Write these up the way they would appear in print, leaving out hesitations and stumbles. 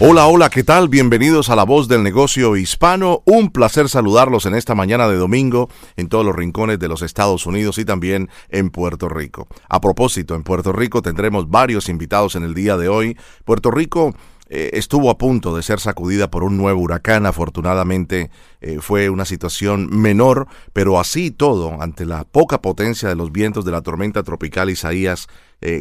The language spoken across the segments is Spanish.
Hola, hola, ¿qué tal? Bienvenidos a La Voz del Negocio Hispano. Un placer saludarlos en esta mañana de domingo en todos los rincones de los Estados Unidos y también en Puerto Rico. A propósito, en Puerto Rico tendremos varios invitados en el día de hoy. Puerto Rico estuvo a punto de ser sacudida por un nuevo huracán. Afortunadamente fue una situación menor, pero así todo, ante la poca potencia de los vientos de la tormenta tropical Isaías,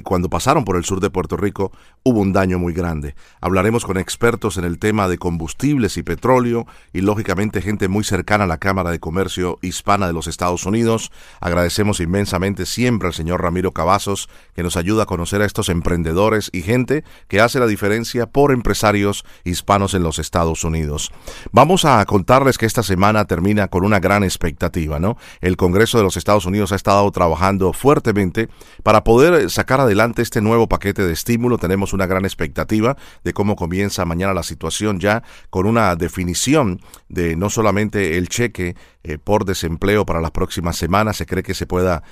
cuando pasaron por el sur de Puerto Rico, hubo un daño muy grande. Hablaremos con expertos en el tema de combustibles y petróleo y, lógicamente, gente muy cercana a la Cámara de Comercio Hispana de los Estados Unidos. Agradecemos inmensamente siempre al señor Ramiro Cavazos, que nos ayuda a conocer a estos emprendedores y gente que hace la diferencia por empresarios hispanos en los Estados Unidos. Vamos a contarles que esta semana termina con una gran expectativa, ¿no? El Congreso de los Estados Unidos ha estado trabajando fuertemente para poder sacar adelante este nuevo paquete de estímulo. Tenemos una gran expectativa de cómo comienza mañana la situación, ya con una definición de no solamente el cheque por desempleo para las próximas semanas. Se cree que se pueda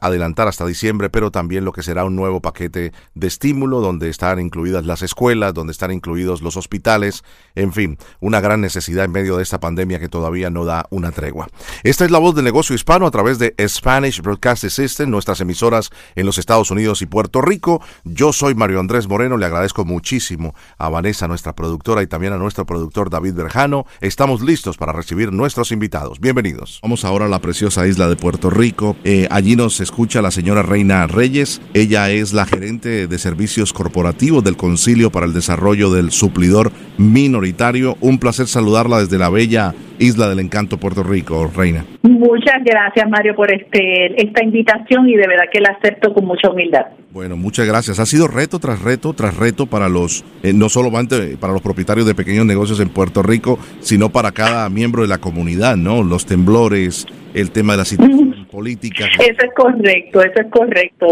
adelantar hasta diciembre, pero también lo que será un nuevo paquete de estímulo donde están incluidas las escuelas, donde están incluidos los hospitales, en fin, una gran necesidad en medio de esta pandemia que todavía no da una tregua. Esta es La Voz del Negocio Hispano a través de Spanish Broadcasting System, nuestras emisoras en los Estados Unidos y Puerto Rico. Yo soy Mario Andrés Moreno, le agradezco muchísimo a Vanessa, nuestra productora, y también a nuestro productor David Berjano. Estamos listos para recibir nuestros invitados. Bienvenidos. Vamos ahora a la preciosa isla de Puerto Rico. Allí nos escucha la señora Reina Reyes. Ella es la gerente de servicios corporativos del Concilio para el Desarrollo del Suplidor Minoritario. Un placer saludarla desde la bella isla del encanto, Puerto Rico, Reina. Muchas gracias, Mario, por esta invitación, y de verdad que la acepto con mucha humildad. Bueno, muchas gracias. Ha sido reto tras reto tras reto para los, no solo para los propietarios de pequeños negocios en Puerto Rico, sino para cada miembro de la comunidad, ¿no? Los temblores, el tema de la situación política. Eso es correcto,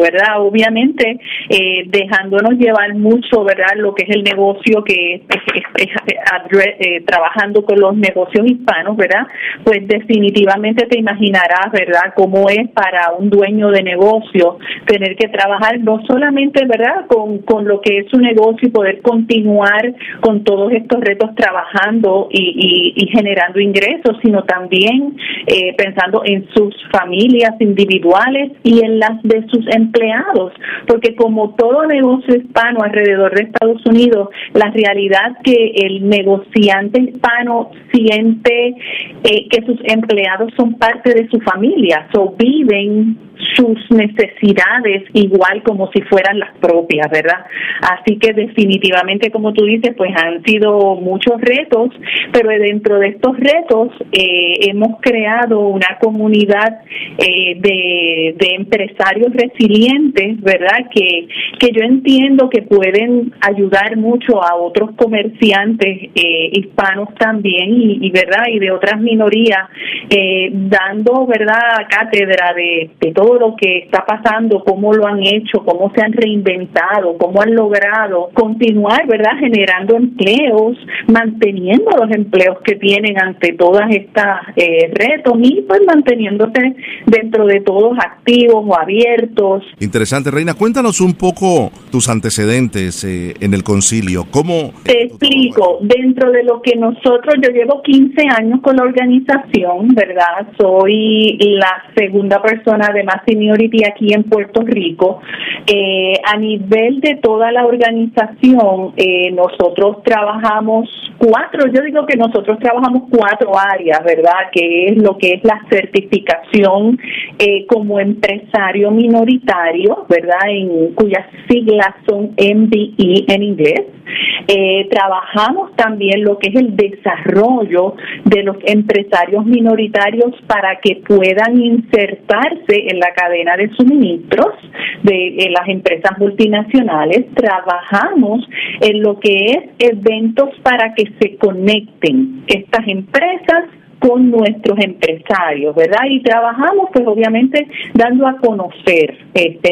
¿verdad? Obviamente, dejándonos llevar mucho, ¿verdad? Lo que es el negocio, que trabajando con los negocios hispanos, ¿verdad? Pues definitivamente te imaginarás, ¿verdad?, cómo es para un dueño de negocio tener que trabajar no solamente, ¿verdad?, con lo que es su negocio, y poder continuar con todos estos retos trabajando y generando ingresos, sino también pensando en sus familias individuales y en las de sus empleados, porque como todo negocio hispano alrededor de Estados Unidos, la realidad que el negociante hispano siente que sus empleados son parte de su familia, o viven sus necesidades igual como si fueran las propias, ¿verdad? Así que definitivamente, como tú dices, pues han sido muchos retos, pero dentro de estos retos hemos creado una comunidad de empresarios resilientes, ¿verdad? Que yo entiendo que pueden ayudar mucho a otros comerciantes hispanos también, y ¿verdad? Y de otras minorías, dando, ¿verdad?, cátedra de todo lo que está pasando, cómo lo han hecho, cómo se han reinventado, cómo han logrado continuar, ¿verdad?, generando empleos, manteniendo los empleos que tienen ante todas estas retos, y pues manteniéndose dentro de todos activos o abiertos. Interesante, Reina. Cuéntanos un poco tus antecedentes en el concilio. ¿Cómo? Te explico. Dentro de lo que nosotros, yo llevo 15 años con la organización, ¿verdad? Soy la segunda persona de más seniority aquí en Puerto Rico. A nivel de toda la organización, nosotros trabajamos cuatro áreas, ¿verdad? Que es lo que es la certificación como empresario minoritario, ¿verdad?, cuyas siglas son MBE en inglés. Trabajamos también lo que es el desarrollo de los empresarios minoritarios para que puedan insertarse en la cadena de suministros de las empresas multinacionales. Trabajamos en lo que es eventos para que se conecten estas empresas con nuestros empresarios, ¿verdad? Y trabajamos, pues obviamente, dando a conocer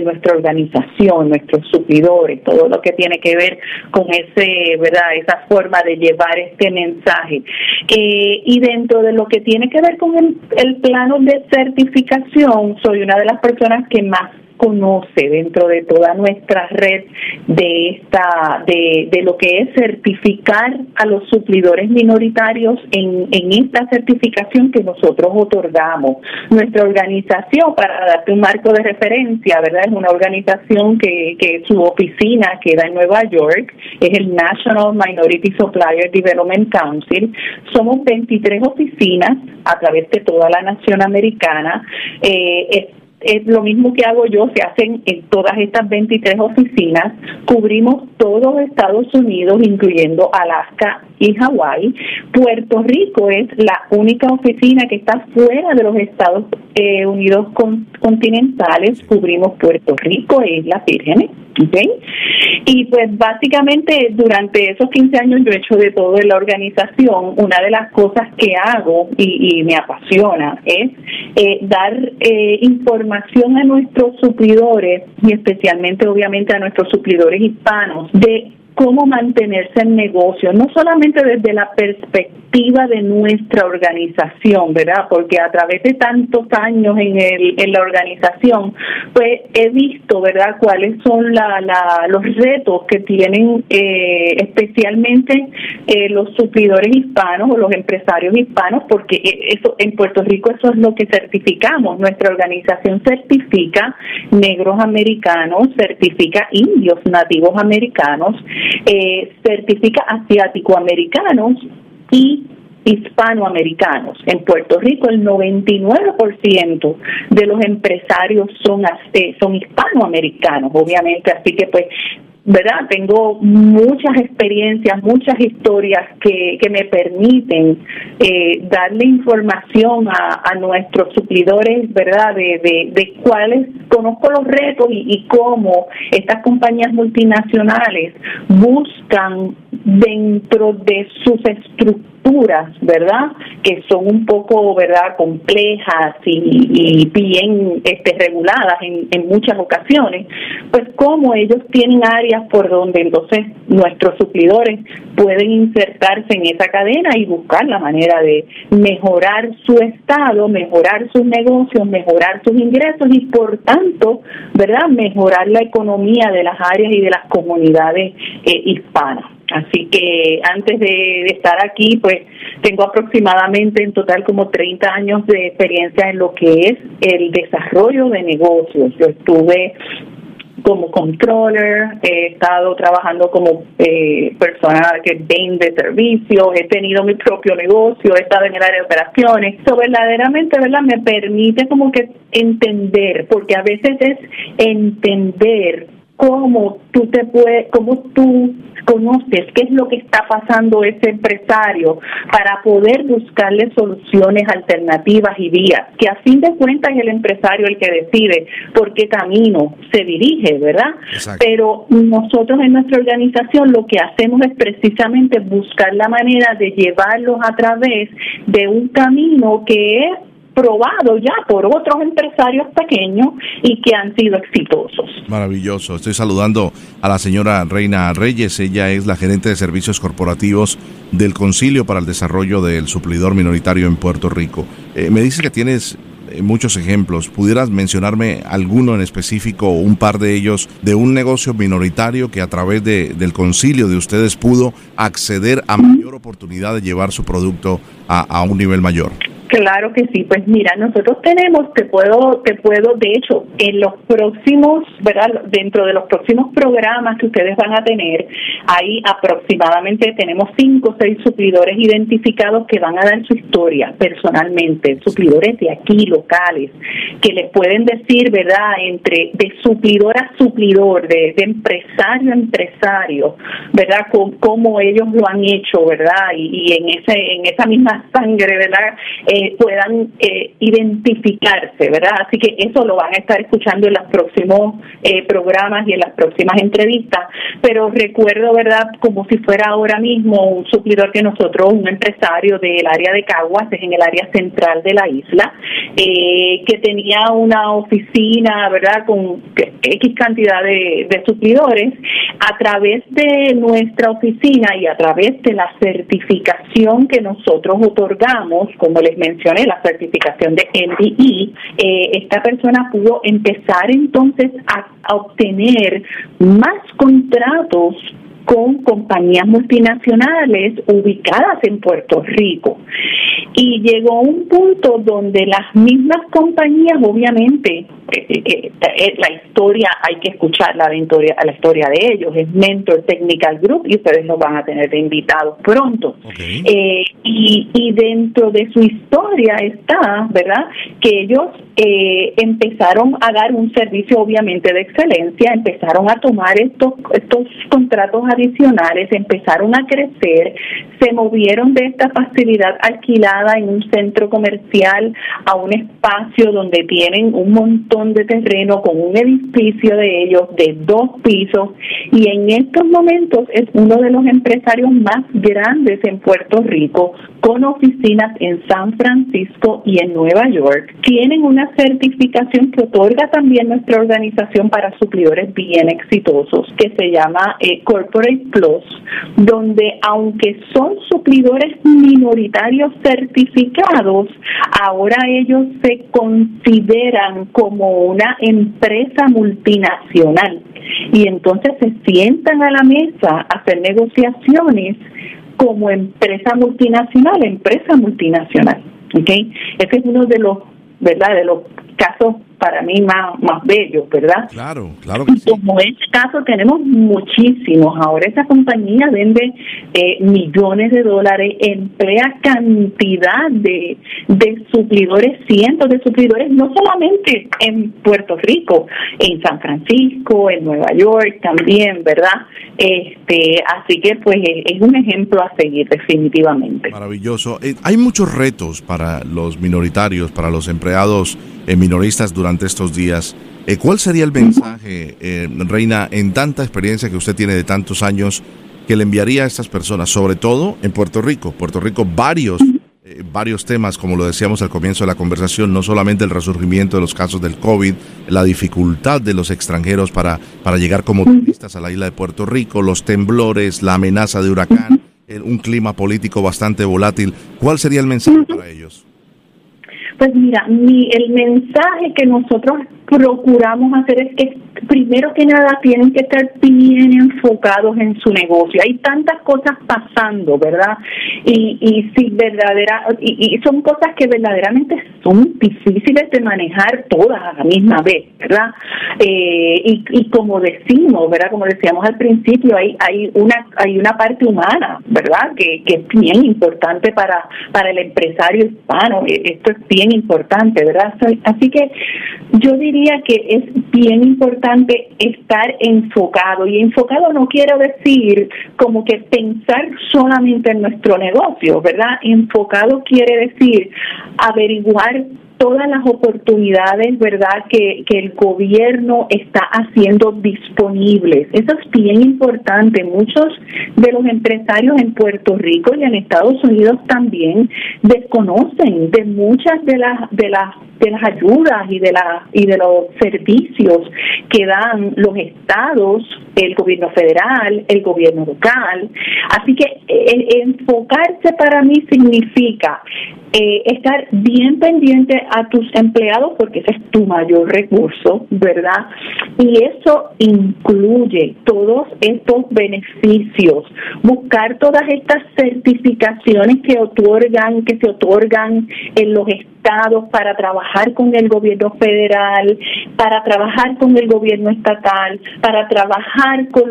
nuestra organización, nuestros suplidores, todo lo que tiene que ver con ese, ¿verdad?, esa forma de llevar este mensaje. Y dentro de lo que tiene que ver con el plano de certificación, soy una de las personas que más conoce dentro de toda nuestra red de lo que es certificar a los suplidores minoritarios en esta certificación que nosotros otorgamos. Nuestra organización, para darte un marco de referencia, ¿verdad?, es una organización que su oficina queda en Nueva York, es el National Minority Supplier Development Council. Somos 23 oficinas a través de toda la nación americana. Es lo mismo que hago yo, se hacen en todas estas 23 oficinas, cubrimos todo Estados Unidos, incluyendo Alaska y Hawái. Puerto Rico es la única oficina que está fuera de los Estados Unidos continentales, cubrimos Puerto Rico e Islas Vírgenes. ¿Okay? Y pues básicamente durante esos 15 años yo he hecho de todo en la organización. Una de las cosas que hago y me apasiona es dar información a nuestros suplidores, y especialmente obviamente a nuestros suplidores hispanos, de cómo mantenerse en negocio, no solamente desde la perspectiva de nuestra organización, ¿verdad? Porque a través de tantos años en la organización, pues he visto, ¿verdad?, cuáles son los retos que tienen especialmente los suplidores hispanos o los empresarios hispanos, porque eso en Puerto Rico eso es lo que certificamos. Nuestra organización certifica negros americanos, certifica indios nativos americanos, certifica asiático-americanos y hispanoamericanos. En Puerto Rico el 99% de los empresarios son hispanoamericanos, obviamente, así que pues, ¿verdad?, tengo muchas experiencias, muchas historias que me permiten darle información a nuestros suplidores, ¿verdad?, de cuáles conozco los retos y cómo estas compañías multinacionales buscan dentro de sus estructuras, ¿verdad?, que son un poco, ¿verdad?, complejas y bien reguladas en muchas ocasiones, pues cómo ellos tienen áreas por donde entonces nuestros suplidores pueden insertarse en esa cadena y buscar la manera de mejorar su estado, mejorar sus negocios, mejorar sus ingresos y por tanto, ¿verdad?, mejorar la economía de las áreas y de las comunidades hispanas. Así que antes de estar aquí, pues tengo aproximadamente en total como 30 años de experiencia en lo que es el desarrollo de negocios. Yo estuve como controller, he estado trabajando como persona que vende servicios, he tenido mi propio negocio, he estado en el área de operaciones. Eso verdaderamente, ¿verdad?, me permite como que entender, porque a veces es entender cómo tú conoces qué es lo que está pasando ese empresario para poder buscarle soluciones alternativas y vías, que a fin de cuentas es el empresario el que decide por qué camino se dirige, ¿verdad? Exacto. Pero nosotros en nuestra organización lo que hacemos es precisamente buscar la manera de llevarlos a través de un camino que es probado ya por otros empresarios pequeños y que han sido exitosos. Maravilloso. Estoy saludando a la señora Reina Reyes. Ella es la gerente de servicios corporativos del Concilio para el Desarrollo del Suplidor Minoritario en Puerto Rico. Me dice que tienes muchos ejemplos. ¿Pudieras mencionarme alguno en específico o un par de ellos de un negocio minoritario que a través del concilio de ustedes pudo acceder a mayor oportunidad de llevar su producto a un nivel mayor? Claro que sí, pues mira, nosotros tenemos, te puedo, de hecho, en los próximos, ¿verdad?, dentro de los próximos programas que ustedes van a tener, ahí aproximadamente tenemos 5 o 6 suplidores identificados que van a dar su historia historias personalmente, suplidores de aquí, locales, que les pueden decir, ¿verdad?, entre de suplidor a suplidor, de empresario a empresario, ¿verdad?, cómo ellos lo han hecho, ¿verdad?, y en esa misma sangre, ¿verdad?, puedan identificarse, ¿verdad? Así que eso lo van a estar escuchando en los próximos programas y en las próximas entrevistas, pero recuerdo, ¿verdad?, como si fuera ahora mismo un suplidor que nosotros, un empresario del área de Caguas, es en el área central de la isla, que tenía una oficina, ¿verdad?, con X cantidad de suplidores. A través de nuestra oficina y a través de la certificación que nosotros otorgamos, como les mencioné, la certificación de MBE, esta persona pudo empezar entonces a obtener más contratos con compañías multinacionales ubicadas en Puerto Rico. Y llegó a un punto donde las mismas compañías, obviamente, la historia hay que escuchar la historia de ellos, es Mentor Technical Group, y ustedes nos van a tener de invitados pronto. Okay. Y dentro de su historia está, ¿verdad?, que ellos empezaron a dar un servicio, obviamente, de excelencia, empezaron a tomar estos contratos adicionales, empezaron a crecer, se movieron de esta facilidad alquilada en un centro comercial a un espacio donde tienen un montón de terreno con un edificio de ellos de 2 pisos, y en estos momentos es uno de los empresarios más grandes en Puerto Rico, con oficinas en San Francisco y en Nueva York. Tienen una certificación que otorga también nuestra organización para suplidores bien exitosos, que se llama Corporate Plus, donde aunque son suplidores minoritarios certificados, ahora ellos se consideran como una empresa multinacional, y entonces se sientan a la mesa a hacer negociaciones como empresa multinacional, ¿okay? Este es uno de los, ¿verdad?, de los casos para mí más bellos, ¿verdad? Claro, claro que sí. Como en este caso tenemos muchísimos. Ahora esa compañía vende millones de dólares, emplea cantidad de suplidores, cientos de suplidores, no solamente en Puerto Rico, en San Francisco, en Nueva York también, ¿verdad? Así que pues es un ejemplo a seguir definitivamente. Maravilloso. Hay muchos retos para los minoritarios, para los empleados minoristas durante estos días. ¿Cuál sería el mensaje, Reina, en tanta experiencia que usted tiene de tantos años, que le enviaría a estas personas, sobre todo en Puerto Rico? Puerto Rico, varios temas, como lo decíamos al comienzo de la conversación, no solamente el resurgimiento de los casos del COVID, la dificultad de los extranjeros para llegar como turistas a la isla de Puerto Rico, los temblores, la amenaza de huracán, un clima político bastante volátil. ¿Cuál sería el mensaje para ellos? Pues mira, el mensaje que nosotros procuramos hacer es que primero que nada tienen que estar bien enfocados en su negocio. Hay tantas cosas pasando, ¿verdad? Y son cosas que verdaderamente son difíciles de manejar todas a la misma vez, ¿verdad? Y como decimos, ¿verdad?, como decíamos al principio, hay una parte humana, ¿verdad?, que es bien importante para el empresario hispano. Esto es bien importante, ¿verdad? Así que yo diría que es bien importante estar enfocado, y enfocado no quiero decir como que pensar solamente en nuestro negocio, ¿verdad? Enfocado quiere decir averiguar todas las oportunidades, ¿verdad?, que el gobierno está haciendo disponibles. Eso es bien importante. Muchos de los empresarios en Puerto Rico y en Estados Unidos también desconocen de muchas de las ayudas y de los servicios que dan los estados, el gobierno federal, el gobierno local. Así que enfocarse para mí significa estar bien pendiente a tus empleados, porque ese es tu mayor recurso, ¿verdad? Y eso incluye todos estos beneficios, buscar todas estas certificaciones que se otorgan en los estados para trabajar con el gobierno federal, para trabajar con el gobierno estatal, para trabajar con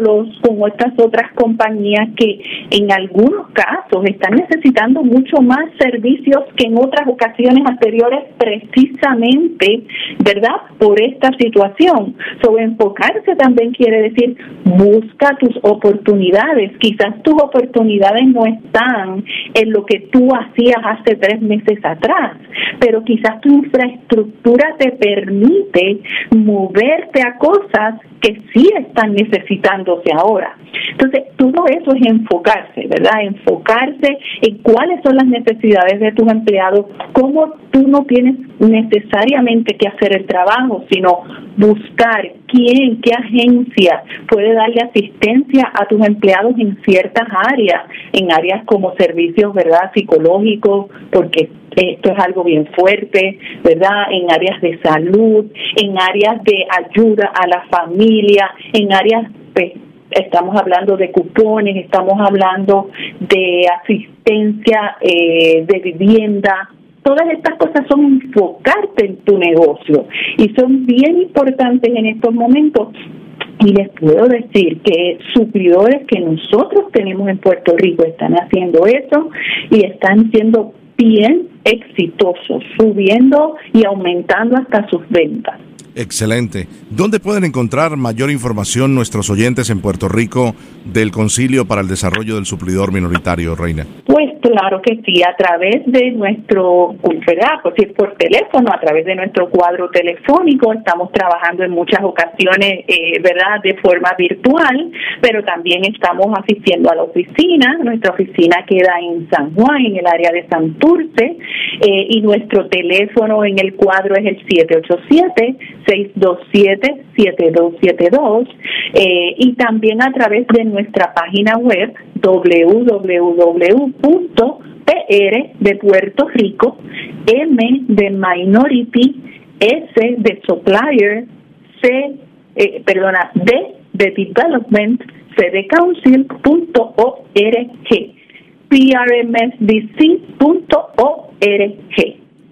estas otras compañías que en algunos casos están necesitando mucho más servicios que en otras ocasiones anteriores, precisamente, ¿verdad?, por esta situación. Sobre enfocarse también quiere decir busca tus oportunidades. Quizás tus oportunidades no están en lo que tú hacías hace 3 meses atrás, pero quizás tu infraestructura te permite moverte a cosas que sí están necesitándose ahora. Entonces, todo eso es enfocarse, ¿verdad? Enfocarse en cuáles son las necesidades de tus empleados, cómo tú no tienes necesariamente que hacer el trabajo, sino buscar quién, qué agencia puede darle asistencia a tus empleados en ciertas áreas, en áreas como servicios, ¿verdad?, psicológicos, porque esto es algo bien fuerte, ¿verdad?, en áreas de salud, en áreas de ayuda a la familia, en áreas de... Estamos hablando de cupones, estamos hablando de asistencia de vivienda. Todas estas cosas son enfocarte en tu negocio y son bien importantes en estos momentos. Y les puedo decir que suplidores que nosotros tenemos en Puerto Rico están haciendo eso y están siendo bien exitosos, subiendo y aumentando hasta sus ventas. Excelente. ¿Dónde pueden encontrar mayor información nuestros oyentes en Puerto Rico del Concilio para el Desarrollo del Suplidor Minoritario, Reina? Pues claro que sí, a través de nuestro, ¿verdad?, pues si es por teléfono, a través de nuestro cuadro telefónico. Estamos trabajando en muchas ocasiones, ¿verdad?, de forma virtual, pero también estamos asistiendo a la oficina. Nuestra oficina queda en San Juan, en el área de Santurce, y nuestro teléfono en el cuadro es el 787-627-7272, y también a través de nuestra página web www.pr de Puerto Rico, M de Minority, S de Supplier, D de Development, C de Council.org, prmsdc.org.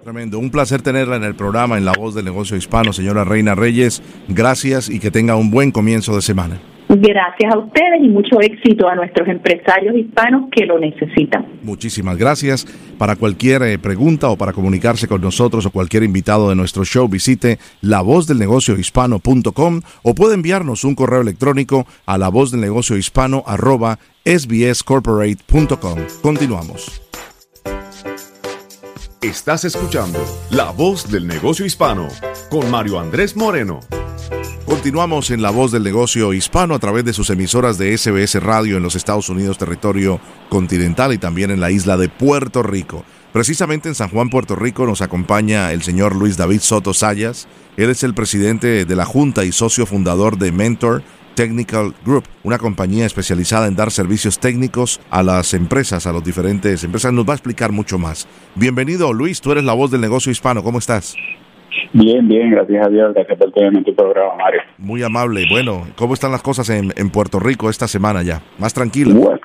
Tremendo. Un placer tenerla en el programa, en La Voz del Negocio Hispano, señora Reina Reyes. Gracias y que tenga un buen comienzo de semana. Gracias a ustedes y mucho éxito a nuestros empresarios hispanos que lo necesitan. Muchísimas gracias. Para cualquier pregunta o para comunicarse con nosotros o cualquier invitado de nuestro show, visite lavozdelnegociohispano.com o puede enviarnos un correo electrónico a lavozdelnegociohispano@sbscorporate.com. Continuamos. Estás escuchando La Voz del Negocio Hispano con Mario Andrés Moreno. Continuamos en La Voz del Negocio Hispano a través de sus emisoras de SBS Radio en los Estados Unidos, territorio continental, y también en la isla de Puerto Rico. Precisamente en San Juan, Puerto Rico, nos acompaña el señor Luis David Soto Zayas. Él es el presidente de la Junta y socio fundador de Mentor Technical Group, una compañía especializada en dar servicios técnicos a las empresas, a las diferentes empresas. Nos va a explicar mucho más. Bienvenido, Luis, tú eres La Voz del Negocio Hispano. ¿Cómo estás? Bien, bien, gracias a Dios. Gracias por tenerme tu programa, Mario. Muy amable. Bueno, ¿cómo están las cosas en Puerto Rico esta semana ya? ¿Más tranquila? Pues,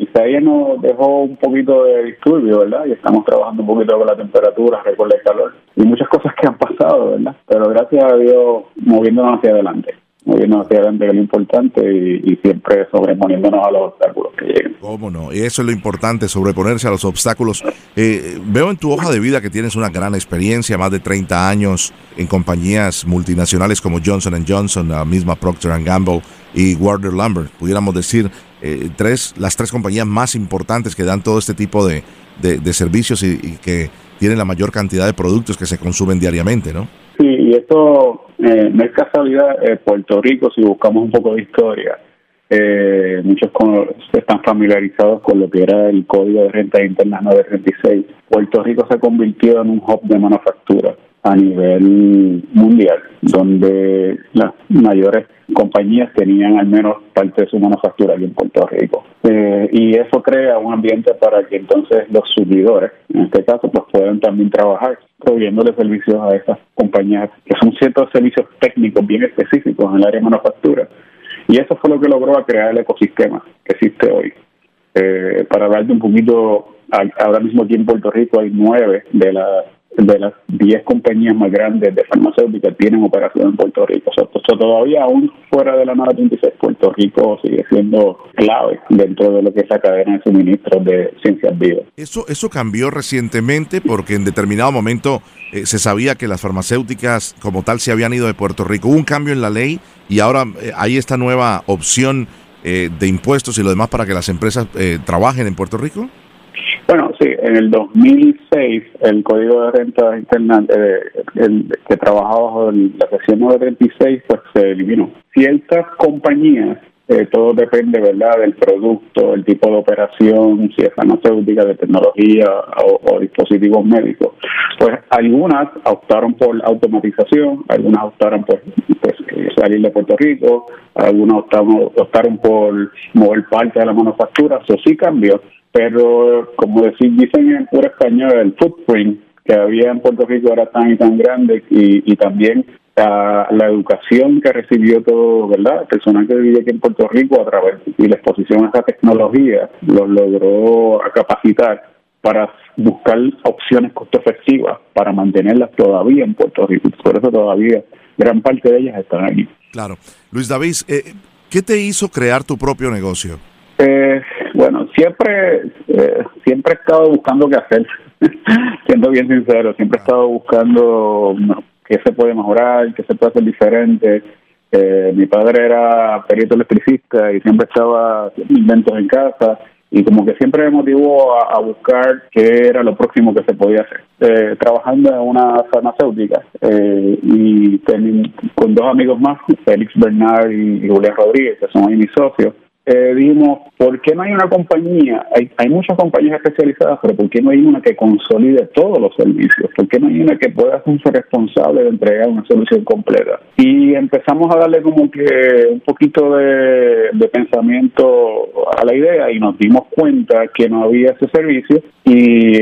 Isaías nos dejó un poquito de disturbio, ¿verdad? Y estamos trabajando un poquito con la temperatura, con el calor y muchas cosas que han pasado, ¿verdad? Pero gracias a Dios, moviéndonos hacia adelante. Moviéndonos hacia adelante, que es lo importante, y siempre sobreponiéndonos a los obstáculos que lleguen. ¿Cómo no? Y eso es lo importante, sobreponerse a los obstáculos. Veo en tu hoja de vida que tienes una gran experiencia, más de 30 años en compañías multinacionales como Johnson & Johnson, la misma Procter & Gamble y Warner Lambert. Pudiéramos decir las tres compañías más importantes que dan todo este tipo de servicios y que tienen la mayor cantidad de productos que se consumen diariamente, ¿no? Sí, y esto no es casualidad. Puerto Rico, si buscamos un poco de historia, muchos están familiarizados con lo que era el Código de Renta Interna 936. Puerto Rico se convirtió en un hub de manufactura a nivel mundial, donde las mayores compañías tenían al menos parte de su manufactura aquí en Puerto Rico. Y eso crea un ambiente para que entonces los suplidores, en este caso, pues puedan también trabajar proveyéndole servicios a esas compañías, que son ciertos servicios técnicos bien específicos en el área de manufactura, Y eso fue lo que logró crear el ecosistema que existe hoy. Para hablarte un poquito, ahora mismo aquí en Puerto Rico hay 9 de las 10 compañías más grandes de farmacéuticas tienen operación en Puerto Rico. O sea, todavía aún fuera de la 936, Puerto Rico sigue siendo clave dentro de lo que es la cadena de suministros de ciencias vivas. Eso cambió recientemente porque en determinado momento se sabía que las farmacéuticas como tal se habían ido de Puerto Rico. Hubo un cambio en la ley y ahora hay esta nueva opción de impuestos y lo demás para que las empresas trabajen en Puerto Rico. Bueno, sí, en el 2006 el Código de Renta Interna que trabajaba bajo la sección 936 pues se eliminó. Ciertas compañías, todo depende, ¿verdad?, del producto, el tipo de operación, si es farmacéutica, de tecnología o dispositivos médicos. Pues algunas optaron por automatización, algunas optaron por salir de Puerto Rico, algunas optaron por mover parte de la manufactura. Eso sí cambió. Pero, como dicen en pura española, el footprint que había en Puerto Rico era tan y tan grande y también la educación que recibió todo, ¿verdad?, el personal que vivía aquí en Puerto Rico a través y la exposición a esa tecnología los logró capacitar para buscar opciones costo efectivas para mantenerlas todavía en Puerto Rico. Por eso todavía gran parte de ellas están aquí. Claro. Luis David, ¿qué te hizo crear tu propio negocio? Bueno, siempre he estado buscando qué hacer, siendo bien sincero, siempre he estado buscando qué se puede mejorar, qué se puede hacer diferente. Mi padre era perito electricista y siempre estaba haciendo inventos en casa y como que siempre me motivó a buscar qué era lo próximo que se podía hacer. Trabajando en una farmacéutica y con dos amigos más, Félix Bernard y Julián Rodríguez, que son ahí mis socios, dijimos, ¿por qué no hay una compañía? Hay muchas compañías especializadas, pero ¿por qué no hay una que consolide todos los servicios? ¿Por qué no hay una que pueda ser responsable de entregar una solución completa? Y empezamos a darle como que un poquito de pensamiento a la idea y nos dimos cuenta que no había ese servicio y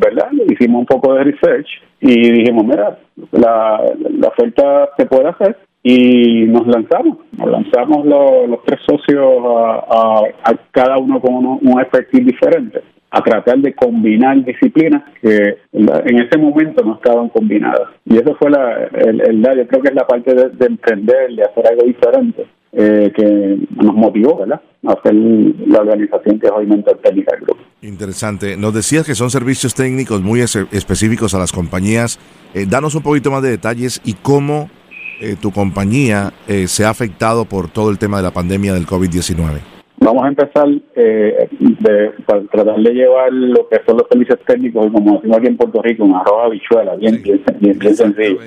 ¿verdad? Hicimos un poco de research y dijimos, mira, la oferta se puede hacer. Y nos lanzamos los tres socios a cada uno con un expertise diferente, a tratar de combinar disciplinas que en ese momento no estaban combinadas. Y eso fue yo creo que es la parte de emprender, de hacer algo diferente, que nos motivó, ¿verdad?, a hacer la organización que es hoy Mentor Technical Group. Interesante. Nos decías que son servicios técnicos muy específicos a las compañías. Danos un poquito más de detalles y cómo tu compañía se ha afectado por todo el tema de la pandemia del COVID-19. Vamos a empezar para tratar de llevar lo que son los servicios técnicos, y como decimos aquí en Puerto Rico, un arroz habichuela, bien sencillo.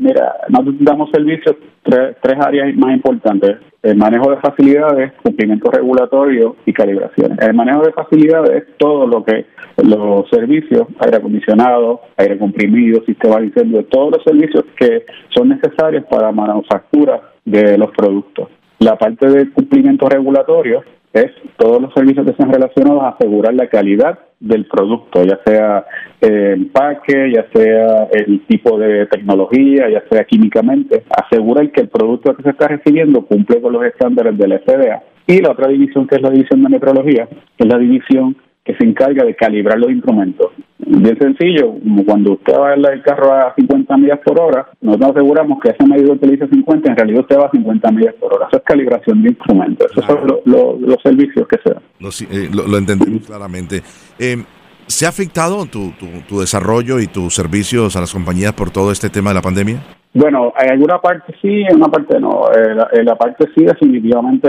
Mira, nosotros damos servicios, tres áreas más importantes: el manejo de facilidades, cumplimiento regulatorio y calibraciones. El manejo de facilidades es todo lo que los servicios, aire acondicionado, aire comprimido, sistema de incendio, todos los servicios que son necesarios para la manufactura de los productos. La parte de cumplimiento regulatorio es todos los servicios que están relacionados a asegurar la calidad del producto, ya sea empaque, ya sea el tipo de tecnología, ya sea químicamente, asegurar que el producto que se está recibiendo cumple con los estándares de la FDA. Y la otra división, que es la división de metrología, es la división que se encarga de calibrar los instrumentos. Bien sencillo, como cuando usted va en el carro a 50 millas por hora, nosotros aseguramos que ese medidor que le dice 50, en realidad usted va a 50 millas por hora. Eso es calibración de instrumentos. Esos son los servicios que se dan. Lo entendemos claramente. ¿Se ha afectado tu desarrollo y tus servicios a las compañías por todo este tema de la pandemia? Bueno, en alguna parte sí, en una parte no. En la parte sí, definitivamente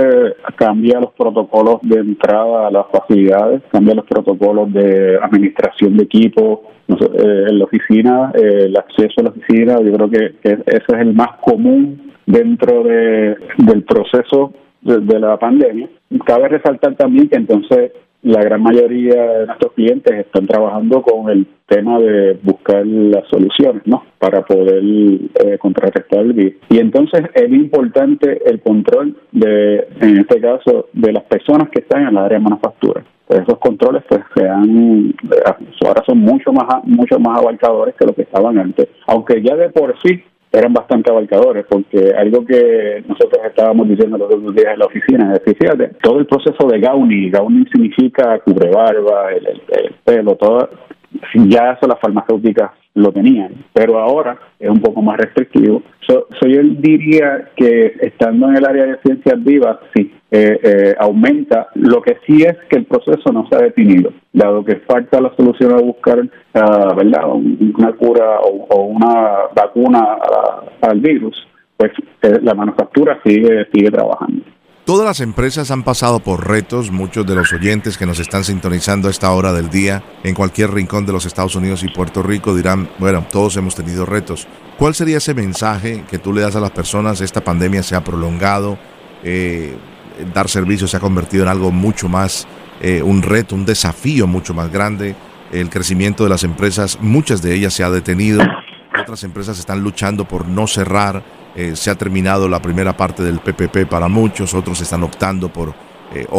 cambia los protocolos de entrada a las facilidades, cambia los protocolos de administración de equipo, en la oficina, el acceso a la oficina. Yo creo que ese es el más común dentro del proceso de la pandemia. Cabe resaltar también que entonces la gran mayoría de nuestros clientes están trabajando con el tema de buscar las soluciones, ¿no?, para poder contrarrestar el virus. Y entonces es importante el control en este caso, de las personas que están en el área de manufactura. Pues esos controles pues ahora son mucho más abarcadores que lo que estaban antes, aunque ya de por sí eran bastante abarcadores, porque algo que nosotros estábamos diciendo los otros días en la oficina es que, fíjate, todo el proceso de Gowning significa cubrebarba, el pelo, todo, ya eso las farmacéuticas lo tenían, pero ahora es un poco más restrictivo. Yo diría que estando en el área de ciencias vivas, sí, aumenta. Lo que sí es que el proceso no se ha definido, dado que falta la solución a buscar, ¿verdad?, una cura o una vacuna al virus, pues la manufactura sigue trabajando. Todas las empresas han pasado por retos. Muchos de los oyentes que nos están sintonizando a esta hora del día en cualquier rincón de los Estados Unidos y Puerto Rico dirán, bueno, todos hemos tenido retos. ¿Cuál sería ese mensaje que tú le das a las personas? Esta pandemia se ha prolongado, dar servicios se ha convertido en algo mucho más, un reto, un desafío mucho más grande. El crecimiento de las empresas, muchas de ellas se ha detenido, otras empresas están luchando por no cerrar. Se ha terminado la primera parte del PPP para muchos, otros están optando por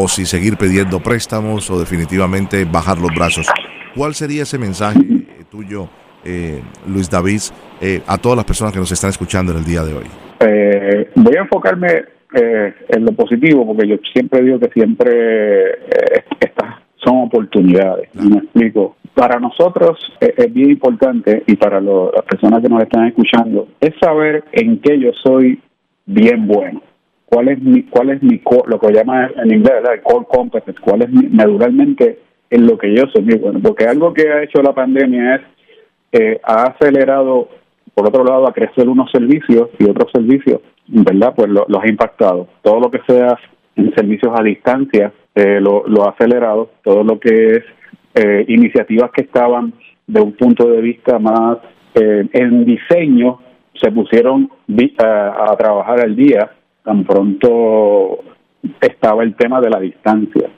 si seguir pidiendo préstamos o definitivamente bajar los brazos. ¿Cuál sería ese mensaje tuyo, Luis David, a todas las personas que nos están escuchando en el día de hoy? Voy a enfocarme en lo positivo, porque yo siempre digo que siempre estas son oportunidades. Claro. Me explico. Para nosotros es bien importante, y para las personas que nos están escuchando, es saber en qué yo soy bien bueno. ¿Cuál es mi lo que llaman en inglés, ¿verdad?, el core competence? ¿Cuál es naturalmente en lo que yo soy bien bueno? Porque algo que ha hecho la pandemia es ha acelerado, por otro lado, a crecer unos servicios y otros servicios, ¿verdad? Pues los ha impactado. Todo lo que sea en servicios a distancia lo ha acelerado. Todo lo que es iniciativas que estaban de un punto de vista más en diseño se pusieron a trabajar al día, tan pronto estaba el tema de la distancia.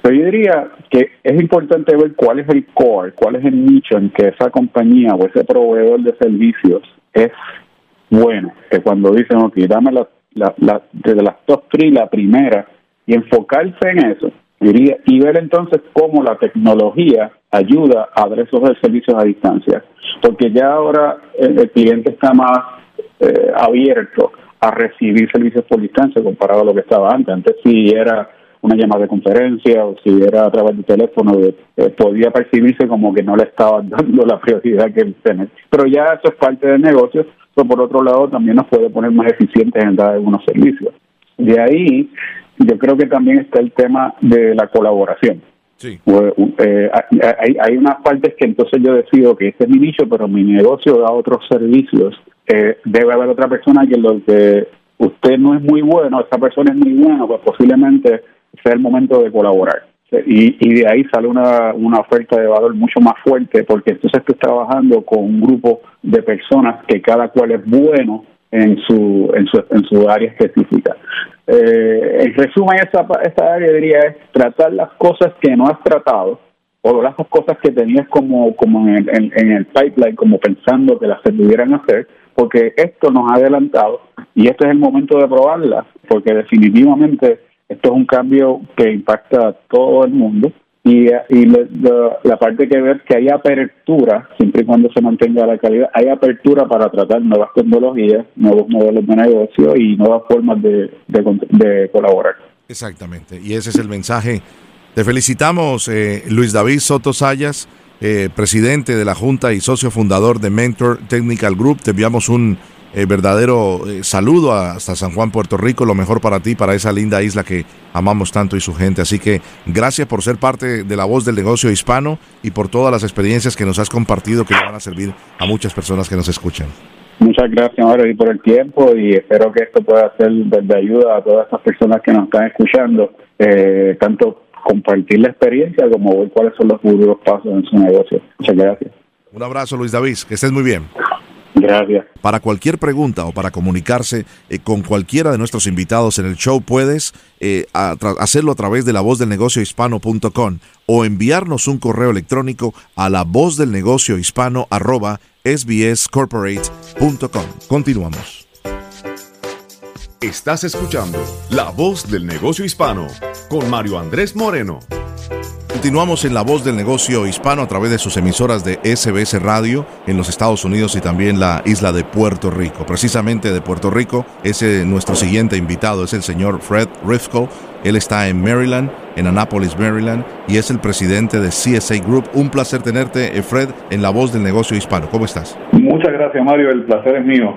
Pero yo diría que es importante ver cuál es el core, cuál es el nicho en que esa compañía o ese proveedor de servicios es bueno. Que cuando dicen, ok, dame desde las top 3 la primera, y enfocarse en eso. Y ver entonces cómo la tecnología ayuda a dar esos servicios a distancia, porque ya ahora el cliente está más abierto a recibir servicios por distancia comparado a lo que estaba antes. Antes si era una llamada de conferencia o si era a través del teléfono, podía percibirse como que no le estaban dando la prioridad que tenía. Pero ya eso es parte del negocio, pero por otro lado también nos puede poner más eficientes en dar algunos servicios. De ahí yo creo que también está el tema de la colaboración. Sí. Hay unas partes que entonces yo decido que este es mi nicho, pero mi negocio da otros servicios. Debe haber otra persona que lo que usted no es muy bueno, esta persona es muy buena, pues posiblemente sea el momento de colaborar. Y de ahí sale una oferta de valor mucho más fuerte, porque entonces tú estás trabajando con un grupo de personas que cada cual es bueno en su área específica. En resumen, esta área diría es tratar las cosas que no has tratado o las cosas que tenías como en el pipeline, como pensando que las se pudieran hacer, porque esto nos ha adelantado y este es el momento de probarlas, porque definitivamente esto es un cambio que impacta a todo el mundo. Y la parte que ver que hay apertura, siempre y cuando se mantenga la calidad, hay apertura para tratar nuevas tecnologías, nuevos modelos de negocio y nuevas formas de colaborar. Exactamente, y ese es el mensaje. Te felicitamos, Luis David Soto Zayas, presidente de la Junta y socio fundador de Mentor Technical Group. Te enviamos un verdadero saludo hasta San Juan, Puerto Rico. Lo mejor para ti, para esa linda isla que amamos tanto y su gente. Así que gracias por ser parte de la voz del negocio hispano y por todas las experiencias que nos has compartido que le van a servir a muchas personas que nos escuchan. Muchas gracias, Mario, y por el tiempo, y espero que esto pueda ser de ayuda a todas esas personas que nos están escuchando, tanto compartir la experiencia como ver cuáles son los futuros pasos en su negocio. Muchas gracias. Un abrazo, Luis David, que estés muy bien. Gracias. Para cualquier pregunta o para comunicarse con cualquiera de nuestros invitados en el show, puedes hacerlo a través de lavozdelnegociohispano.com o enviarnos un correo electrónico a lavozdelnegociohispano@sbscorporate.com. Continuamos. Estás escuchando La Voz del Negocio Hispano con Mario Andrés Moreno. Continuamos en La Voz del Negocio Hispano a través de sus emisoras de SBS Radio en los Estados Unidos y también la isla de Puerto Rico. Precisamente de Puerto Rico, nuestro siguiente invitado es el señor Fred Riefkohl. Él está en Maryland, en Annapolis, Maryland, y es el presidente de CSA Group. Un placer tenerte, Fred, en La Voz del Negocio Hispano. ¿Cómo estás? Muchas gracias, Mario. El placer es mío.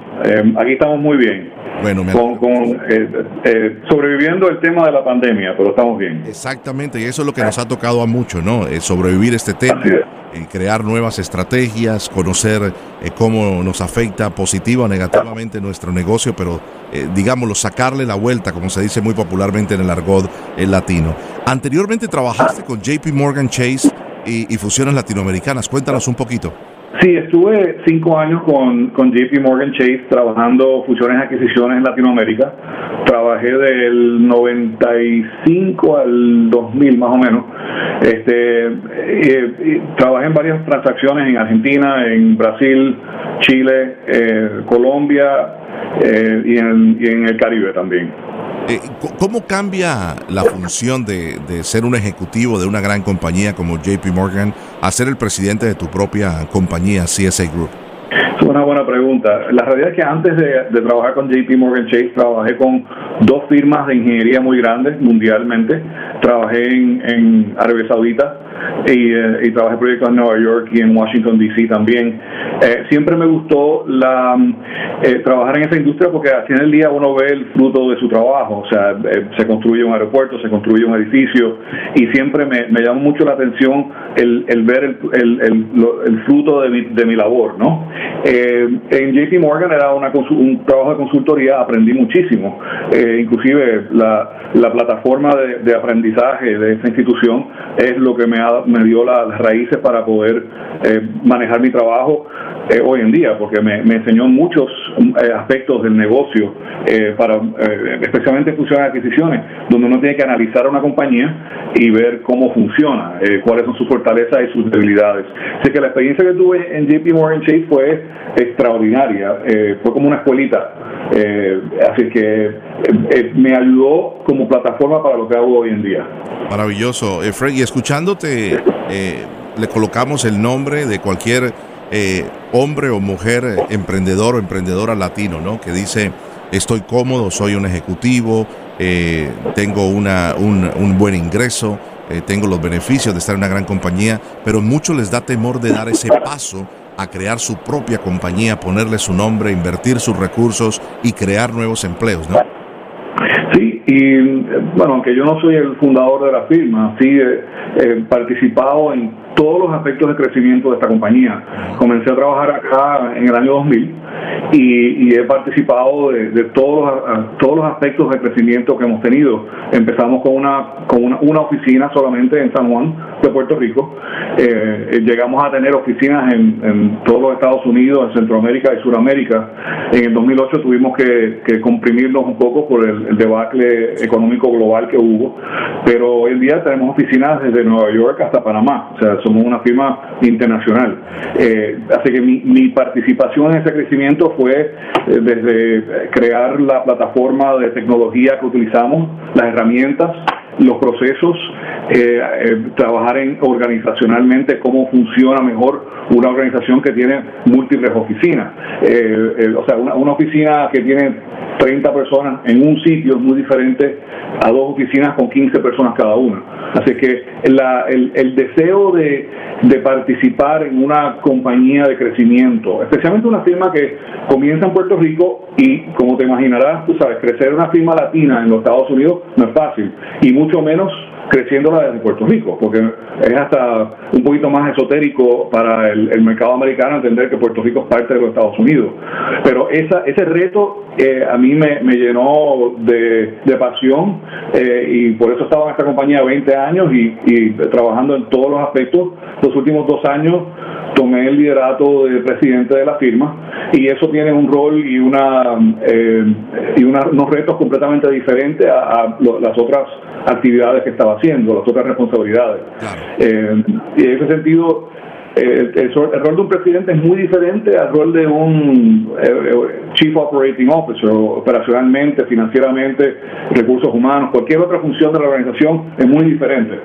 Aquí estamos muy bien. Bueno, sobreviviendo el tema de la pandemia, pero estamos bien. Exactamente, y eso es lo que nos ha tocado a muchos, ¿no? Sobrevivir este tema, crear nuevas estrategias, conocer cómo nos afecta positiva o negativamente nuestro negocio, pero digámoslo, sacarle la vuelta, como se dice muy popularmente en el argot latino. Anteriormente trabajaste con JP Morgan Chase y fusiones latinoamericanas. Cuéntanos un poquito. Sí, estuve 5 años con JP Morgan Chase trabajando fusiones y adquisiciones en Latinoamérica. Trabajé del 95 al 2000 más o menos. Trabajé en varias transacciones en Argentina, en Brasil, Chile, Colombia y en el Caribe también. ¿Cómo cambia la función de ser un ejecutivo de una gran compañía como JP Morgan a ser el presidente de tu propia compañía CSA Group? Es una buena pregunta. La realidad es que antes de trabajar con JP Morgan Chase, trabajé con 2 firmas de ingeniería muy grandes mundialmente. Trabajé en Arabia Saudita y trabajé proyectos en Nueva York y en Washington D.C. también. Siempre me gustó trabajar en esa industria porque al final del día uno ve el fruto de su trabajo. O sea, se construye un aeropuerto, se construye un edificio, y siempre me llamó mucho la atención el ver el fruto de mi labor, ¿no? En JP Morgan era un trabajo de consultoría. Aprendí muchísimo, inclusive la plataforma de aprendizaje de esta institución es lo que me dio las raíces para poder manejar mi trabajo hoy en día, porque me enseñó muchos aspectos del negocio, especialmente en fusiones y adquisiciones, donde uno tiene que analizar a una compañía y ver cómo funciona, cuáles son sus fortalezas y sus debilidades. Así que la experiencia que tuve en JP Morgan Chase fue extraordinaria, fue como una escuelita, así que me ayudó como plataforma para lo que hago hoy en día. Maravilloso, Fred, y escuchándote le colocamos el nombre de cualquier hombre o mujer emprendedor o emprendedora latino, ¿no? Que dice: estoy cómodo, soy un ejecutivo, tengo un buen ingreso, tengo los beneficios de estar en una gran compañía, pero mucho les da temor de dar ese paso a crear su propia compañía, ponerle su nombre, invertir sus recursos y crear nuevos empleos, ¿no? Sí, y bueno, aunque yo no soy el fundador de la firma, sí he participado en todos los aspectos de crecimiento de esta compañía. Comencé a trabajar acá en el año 2000 y he participado de todos los aspectos de crecimiento que hemos tenido. Empezamos con una oficina solamente en San Juan de Puerto Rico. Llegamos a tener oficinas en todos los Estados Unidos, en Centroamérica y Suramérica. En el 2008 tuvimos que comprimirnos un poco por el debacle económico global que hubo, pero hoy en día tenemos oficinas desde Nueva York hasta Panamá. O sea, somos una firma internacional. Así que mi participación en ese crecimiento fue desde crear la plataforma de tecnología que utilizamos, las herramientas, los procesos, trabajar organizacionalmente cómo funciona mejor una organización que tiene múltiples oficinas. O sea, una oficina que tiene 30 personas en un sitio es muy diferente a 2 oficinas con 15 personas cada una. Así que el deseo de participar en una compañía de crecimiento, especialmente una firma que comienza en Puerto Rico y, como te imaginarás, tú sabes, crecer una firma latina en los Estados Unidos no es fácil, y mucho menos creciéndola desde Puerto Rico, porque es hasta un poquito más esotérico para el mercado americano entender que Puerto Rico es parte de los Estados Unidos. Pero ese reto a mí me llenó de pasión, y por eso he estado en esta compañía 20 años y trabajando en todos los aspectos. Los últimos 2 años tomé el liderato de presidente de la firma, y eso tiene un rol y unos retos completamente diferentes a las otras actividades que estaba haciendo, las otras responsabilidades. Claro. Y en ese sentido, el rol de un presidente es muy diferente al rol de un Chief Operating Officer, operacionalmente, financieramente, recursos humanos, cualquier otra función de la organización es muy diferente.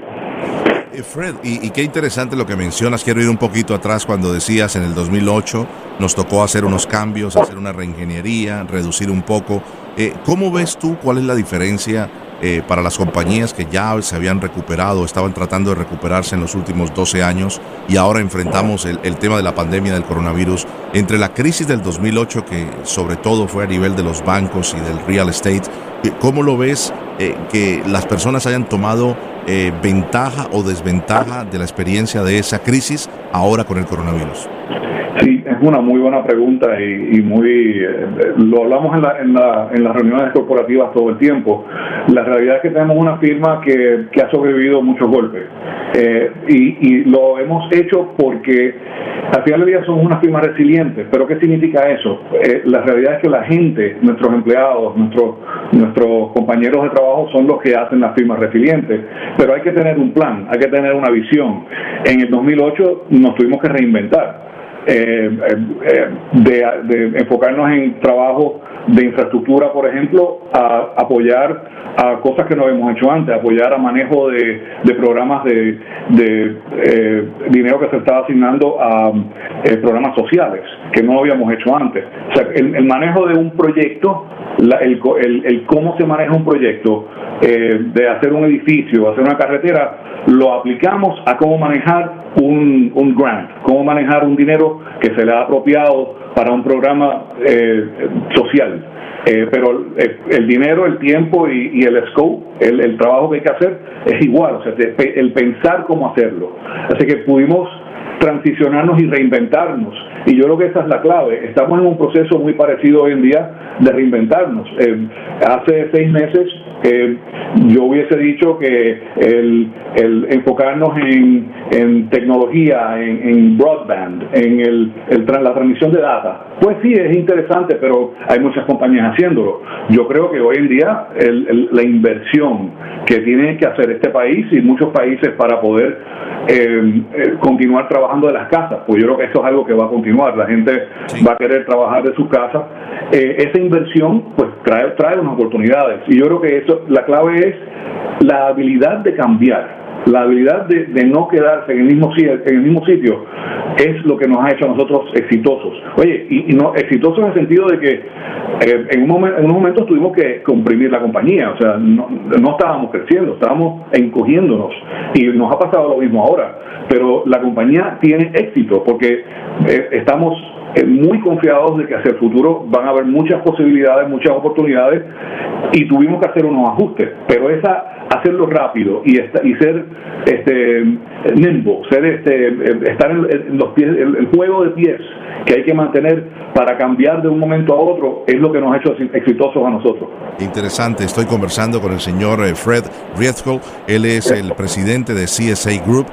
Fred, y qué interesante lo que mencionas. Quiero ir un poquito atrás cuando decías en el 2008 nos tocó hacer unos cambios, hacer una reingeniería, reducir un poco. ¿Cómo ves tú cuál es la diferencia para las compañías que ya se habían recuperado, estaban tratando de recuperarse en los últimos 12 años y ahora enfrentamos el tema de la pandemia del coronavirus, entre la crisis del 2008 que sobre todo fue a nivel de los bancos y del real estate? ¿Cómo lo ves que las personas hayan tomado ventaja o desventaja de la experiencia de esa crisis ahora con el coronavirus? Sí, es una muy buena pregunta y muy lo hablamos en las reuniones corporativas todo el tiempo. La realidad es que tenemos una firma que ha sobrevivido muchos golpes y lo hemos hecho porque al final del día somos una firma resiliente. ¿Pero qué significa eso? La realidad es que la gente, nuestros empleados, nuestros compañeros de trabajo son los que hacen las firmas resilientes. Pero hay que tener un plan, hay que tener una visión. En el 2008 nos tuvimos que reinventar. De enfocarnos en trabajo de infraestructura, por ejemplo, a apoyar a cosas que no habíamos hecho antes, apoyar a manejo de programas de dinero que se estaba asignando a programas sociales que no habíamos hecho antes. O sea, el manejo de un proyecto, el cómo se maneja un proyecto, de hacer un edificio, hacer una carretera, lo aplicamos a cómo manejar un grant, cómo manejar un dinero que se le ha apropiado para un programa social. Pero el dinero, el tiempo y el scope, el trabajo que hay que hacer es igual, o sea, el pensar cómo hacerlo. Así que pudimos transicionarnos y reinventarnos, y yo creo que esa es la clave. Estamos en un proceso muy parecido hoy en día de reinventarnos. Hace 6 meses yo hubiese dicho que el enfocarnos en tecnología, en broadband, en la transmisión de data, pues sí, es interesante, pero hay muchas compañías haciéndolo. Yo creo que hoy en día la inversión que tiene que hacer este país y muchos países para poder continuar trabajando de las casas, pues yo creo que eso es algo que va a continuar. La gente sí va a querer trabajar de sus casas. Esa inversión pues trae unas oportunidades, y yo creo que eso, la clave es la habilidad de cambiar, la habilidad de no quedarse en el mismo sitio. Es lo que nos ha hecho a nosotros exitosos. Oye, y no exitosos en el sentido de que en unos momentos tuvimos que comprimir la compañía, o sea, no estábamos creciendo, estábamos encogiéndonos, y nos ha pasado lo mismo ahora, pero la compañía tiene éxito porque estamos muy confiados de que hacia el futuro van a haber muchas posibilidades, muchas oportunidades, y tuvimos que hacer unos ajustes, pero hacerlo rápido y ser nimble, estar en los pies, el juego de pies que hay que mantener para cambiar de un momento a otro, es lo que nos ha hecho exitosos a nosotros. Interesante. Estoy conversando con el señor Fred Riefkohl. Él es el presidente de CSA Group,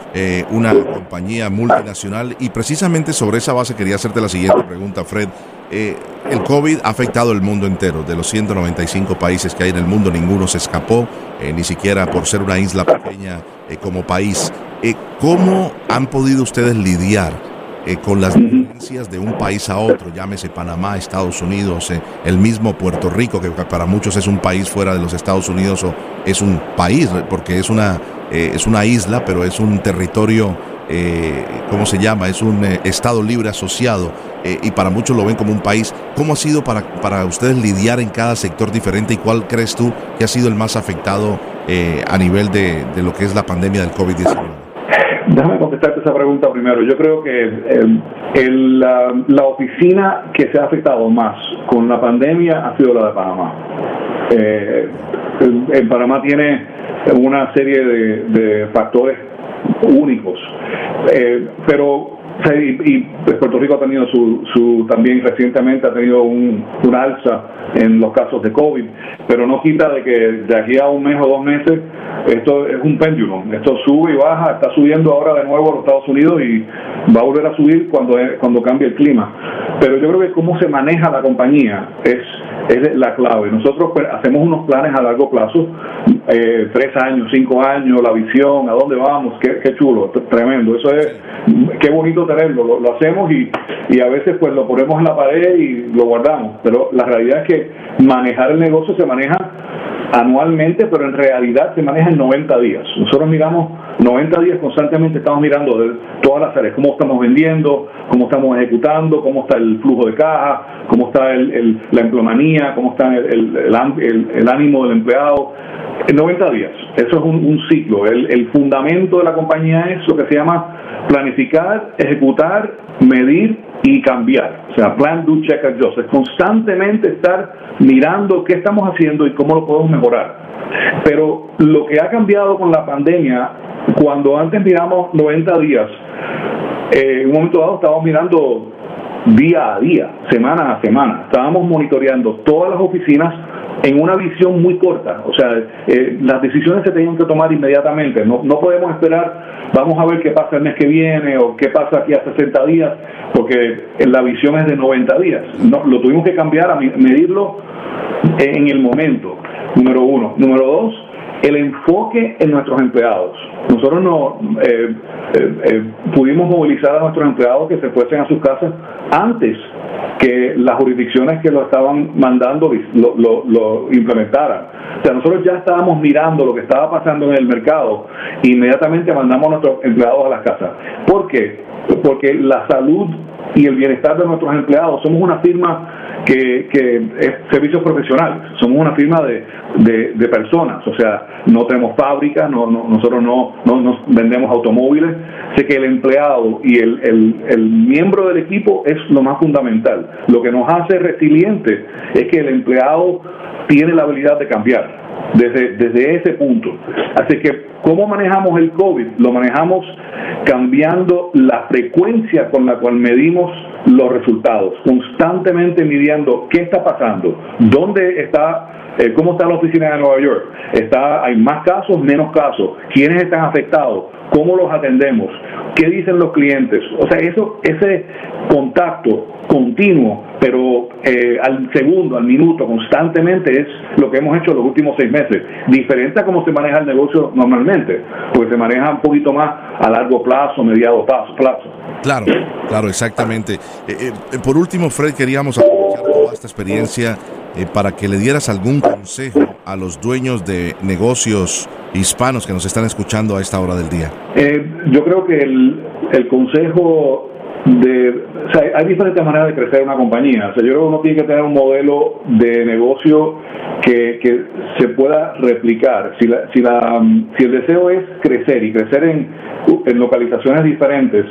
una compañía multinacional, y precisamente sobre esa base quería hacerte la siguiente pregunta, Fred. El COVID ha afectado el mundo entero. De los 195 países que hay en el mundo, ninguno se escapó, ni siquiera por ser una isla pequeña como país. ¿Cómo han podido ustedes lidiar con las diferencias de un país a otro? Llámese Panamá, Estados Unidos, el mismo Puerto Rico, que para muchos es un país fuera de los Estados Unidos, o es un país porque es una isla, pero es un territorio, ¿cómo se llama? Es un Estado libre asociado, y para muchos lo ven como un país. ¿Cómo ha sido para ustedes lidiar en cada sector diferente, y cuál crees tú que ha sido el más afectado a nivel de lo que es la pandemia del COVID-19? Déjame contestarte esa pregunta primero. Yo creo que la oficina que se ha afectado más con la pandemia ha sido la de Panamá. En Panamá tiene una serie de factores únicos, pero y Puerto Rico ha tenido también recientemente ha tenido un alza en los casos de COVID, pero no quita de que de aquí a 1 mes o 2 meses esto es un péndulo, esto sube y baja. Está subiendo ahora de nuevo a los Estados Unidos y va a volver a subir cuando cambie el clima. Pero yo creo que cómo se maneja la compañía es la clave. Nosotros hacemos unos planes a largo plazo, 3 años, 5 años, la visión, a dónde vamos, qué chulo, tremendo. Eso es, qué bonito tenerlo, lo hacemos y a veces pues lo ponemos en la pared y lo guardamos. Pero la realidad es que manejar el negocio se maneja anualmente, pero en realidad se maneja en 90 días. Nosotros miramos 90 días constantemente estamos mirando de todas las áreas, cómo estamos vendiendo, cómo estamos ejecutando, cómo está el flujo de caja, cómo está la empleomanía, cómo está el ánimo del empleado. En 90 días, eso es un ciclo. El fundamento de la compañía es lo que se llama planificar, ejecutar, medir y cambiar. O sea, plan, do, check, adjust. Es constantemente estar mirando qué estamos haciendo y cómo lo podemos mejorar. Pero lo que ha cambiado con la pandemia, cuando antes miramos 90 días, en un momento dado estábamos mirando día a día, semana a semana. Estábamos monitoreando todas las oficinas en una visión muy corta. O sea, las decisiones se tenían que tomar inmediatamente. No podemos esperar, vamos a ver qué pasa el mes que viene o qué pasa aquí a 60 días, porque la visión es de 90 días. No, lo tuvimos que cambiar a medirlo en el momento. Número uno. Número dos, el enfoque en nuestros empleados. Nosotros pudimos movilizar a nuestros empleados que se fuesen a sus casas antes que las jurisdicciones que lo estaban mandando lo implementaran. O sea, nosotros ya estábamos mirando lo que estaba pasando en el mercado e inmediatamente mandamos a nuestros empleados a las casas. ¿Por qué? Porque la salud y el bienestar de nuestros empleados, somos una firma que es servicios profesionales, somos una firma de personas, o sea, no tenemos fábricas, nosotros no vendemos automóviles, así que el empleado y el miembro del equipo es lo más fundamental. Lo que nos hace resilientes es que el empleado tiene la habilidad de cambiar desde ese punto. Así que, ¿cómo manejamos el COVID? Lo manejamos cambiando la frecuencia con la cual medimos los resultados, constantemente midiendo qué está pasando, dónde está, cómo está la oficina de Nueva York, hay más casos, menos casos, quiénes están afectados, cómo los atendemos, qué dicen los clientes. O sea, ese contacto continuo, pero al segundo, al minuto, constantemente, es lo que hemos hecho los últimos 6 meses. Diferente a cómo se maneja el negocio normalmente, porque se maneja un poquito más a largo plazo, mediado plazo. Claro, exactamente. Por último, Fred, queríamos aprovechar toda esta experiencia para que le dieras algún consejo a los dueños de negocios hispanos que nos están escuchando a esta hora del día. Yo creo que el consejo o sea, hay diferentes maneras de crecer una compañía. O sea, yo creo que uno tiene que tener un modelo de negocio que se pueda replicar. Si el deseo es crecer y crecer en localizaciones diferentes,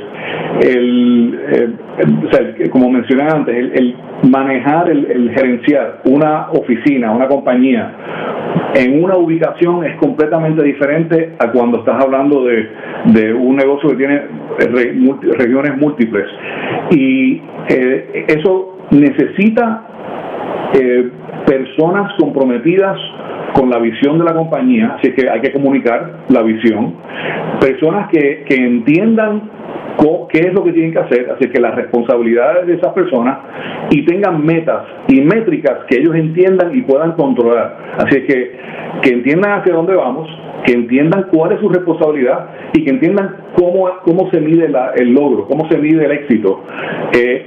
o sea, como mencioné antes, el manejar, el gerenciar una oficina, una compañía en una ubicación es completamente diferente a cuando estás hablando de un negocio que tiene regiones múltiples. Y eso necesita personas comprometidas con la visión de la compañía, así que hay que comunicar la visión, personas que entiendan qué es lo que tienen que hacer, así que las responsabilidades de esas personas, y tengan metas y métricas que ellos entiendan y puedan controlar. Así que entiendan hacia dónde vamos, que entiendan cuál es su responsabilidad y que entiendan cómo se mide el logro, cómo se mide el éxito.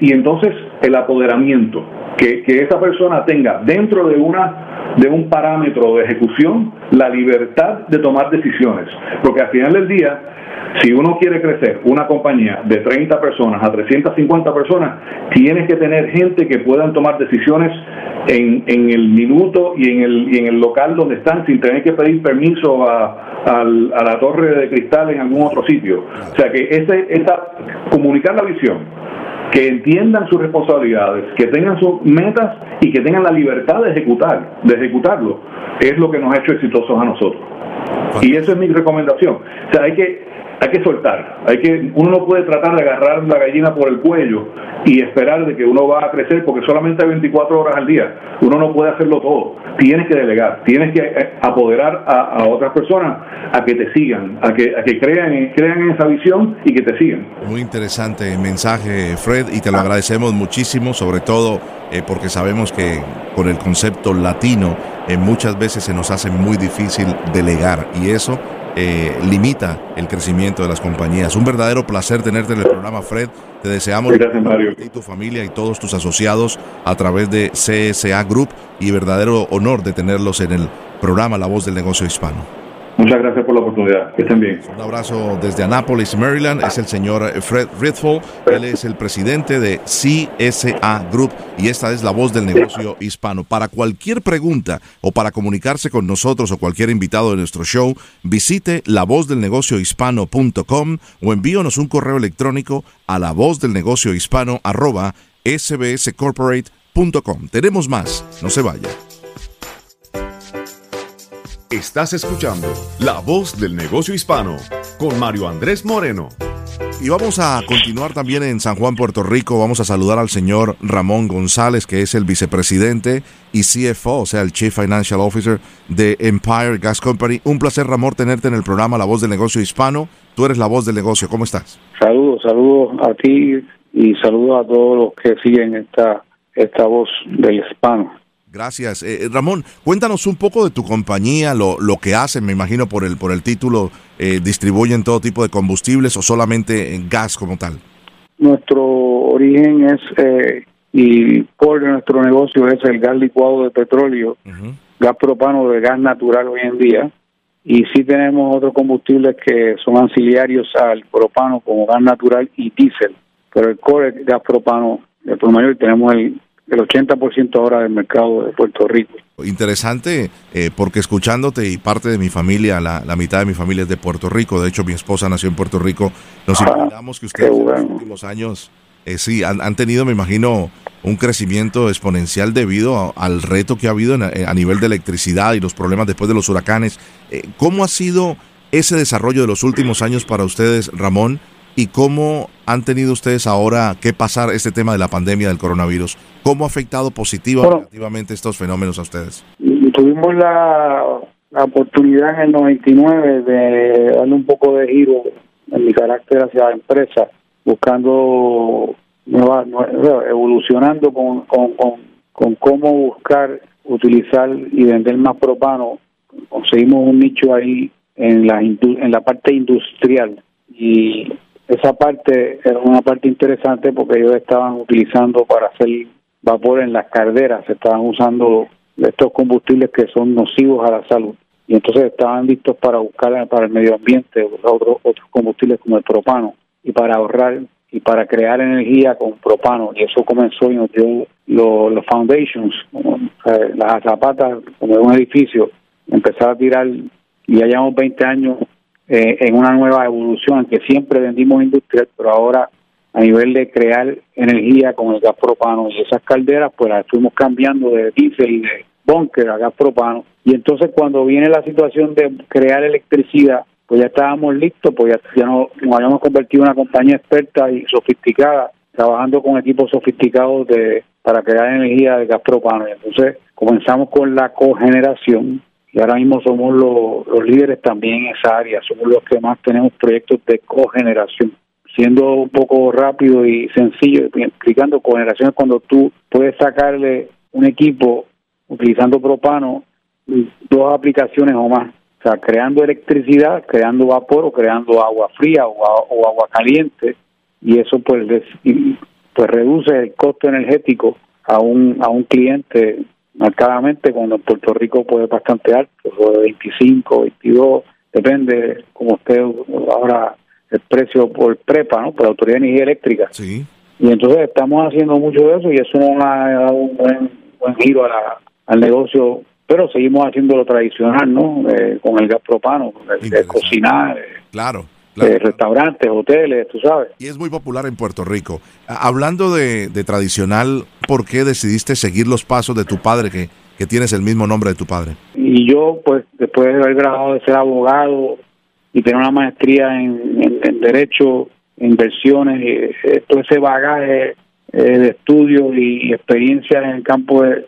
Y entonces el apoderamiento, que esa persona tenga dentro de un parámetro de ejecución la libertad de tomar decisiones, porque al final del día, si uno quiere crecer una compañía de 30 personas a 350 personas, tienes que tener gente que puedan tomar decisiones en el minuto y en el local donde están, sin tener que pedir permiso a la torre de cristal en algún otro sitio. O sea que comunicar la visión, que entiendan sus responsabilidades, que tengan sus metas y que tengan la libertad de ejecutarlo, es lo que nos ha hecho exitosos a nosotros. Y eso es mi recomendación. O sea, hay que soltar, uno no puede tratar de agarrar la gallina por el cuello y esperar de que uno va a crecer, porque solamente hay 24 horas al día, uno no puede hacerlo todo. Tienes que delegar, tienes que apoderar a otras personas a que te sigan, a que crean esa visión y que te sigan. Muy interesante mensaje, Fred, y te lo agradecemos muchísimo, sobre todo porque sabemos que con el concepto latino muchas veces se nos hace muy difícil delegar, y eso limita el crecimiento de las compañías. Un verdadero placer tenerte en el programa, Fred. Te deseamos y tu familia y todos tus asociados a través de CSA Group, y verdadero honor de tenerlos en el programa La Voz del Negocio Hispano. Muchas gracias por la oportunidad. Que estén bien. Un abrazo desde Annapolis, Maryland. Es el señor Fred Riefkohl. Él es el presidente de CSA Group y esta es la voz del negocio hispano. Para cualquier pregunta o para comunicarse con nosotros o cualquier invitado de nuestro show, visite lavozdelnegociohispano.com o envíonos un correo electrónico a lavozdelnegociohispano@sbscorporate.com. Tenemos más. No se vaya. Estás escuchando La Voz del Negocio Hispano con Mario Andrés Moreno. Y vamos a continuar también en San Juan, Puerto Rico. Vamos a saludar al señor Ramón González, que es el vicepresidente y CFO, o sea, el Chief Financial Officer de Empire Gas Company. Un placer, Ramón, tenerte en el programa La Voz del Negocio Hispano. Tú eres la voz del negocio. ¿Cómo estás? Saludos a ti y saludos a todos los que siguen esta voz del hispano. Gracias. Ramón, cuéntanos un poco de tu compañía, lo que hacen. Me imagino por el título, distribuyen todo tipo de combustibles o solamente en gas como tal. Nuestro origen es, y por nuestro negocio es el gas licuado de petróleo, uh-huh. Gas propano de gas natural hoy en día, y sí tenemos otros combustibles que son auxiliarios al propano como gas natural y diésel, pero el core es gas propano de por mayor. Tenemos el 80% ahora del mercado de Puerto Rico. Interesante, porque escuchándote y parte de mi familia, la mitad de mi familia es de Puerto Rico. De hecho, mi esposa nació en Puerto Rico. Nos imaginamos que ustedes en los últimos años han tenido, me imagino, un crecimiento exponencial debido al reto que ha habido a nivel de electricidad y los problemas después de los huracanes. ¿Cómo ha sido ese desarrollo de los últimos años para ustedes, Ramón? ¿Y cómo han tenido ustedes ahora que pasar este tema de la pandemia del coronavirus? ¿Cómo ha afectado positiva o negativamente estos fenómenos a ustedes? Tuvimos la oportunidad en el 99 de darle un poco de giro en mi carácter hacia la empresa, buscando evolucionando con cómo buscar, utilizar y vender más propano. Conseguimos un nicho ahí en la parte industrial y esa parte era una parte interesante porque ellos estaban utilizando para hacer vapor en las calderas, estaban usando estos combustibles que son nocivos a la salud y entonces estaban listos para buscar para el medio ambiente otros combustibles como el propano y para ahorrar y para crear energía con propano, y eso comenzó y nos dio los foundations, las zapatas como de un edificio, empezar a tirar y ya llevamos 20 años en una nueva evolución que siempre vendimos industrial, pero ahora a nivel de crear energía con el gas propano y esas calderas, pues las fuimos cambiando de diésel y de búnker a gas propano. Y entonces cuando viene la situación de crear electricidad, pues ya estábamos listos, pues ya nos habíamos convertido en una compañía experta y sofisticada, trabajando con equipos sofisticados para crear energía de gas propano. Y entonces comenzamos con la cogeneración. Y ahora mismo somos los líderes también en esa área, somos los que más tenemos proyectos de cogeneración. Siendo un poco rápido y sencillo, explicando, cogeneración es cuando tú puedes sacarle un equipo utilizando propano, 2 aplicaciones o más. O sea, creando electricidad, creando vapor o creando agua fría o agua caliente. Y eso pues reduce el costo energético a un cliente marcadamente, cuando en Puerto Rico puede bastante alto, sobre 25, 22, depende como usted ahora el precio por PREPA, ¿no? Por la Autoridad de Energía Eléctrica. Sí. Y entonces estamos haciendo mucho de eso y eso nos ha dado un buen giro al negocio, pero seguimos haciendo lo tradicional, ¿no? Con el gas propano, el cocinar. Claro. Restaurantes, hoteles, tú sabes. Y es muy popular en Puerto Rico. Hablando de tradicional, ¿por qué decidiste seguir los pasos de tu padre, que tienes el mismo nombre de tu padre? Y yo, pues, después de haber graduado de ser abogado y tener una maestría en Derecho, Inversiones, todo ese bagaje de estudios y experiencias en el campo de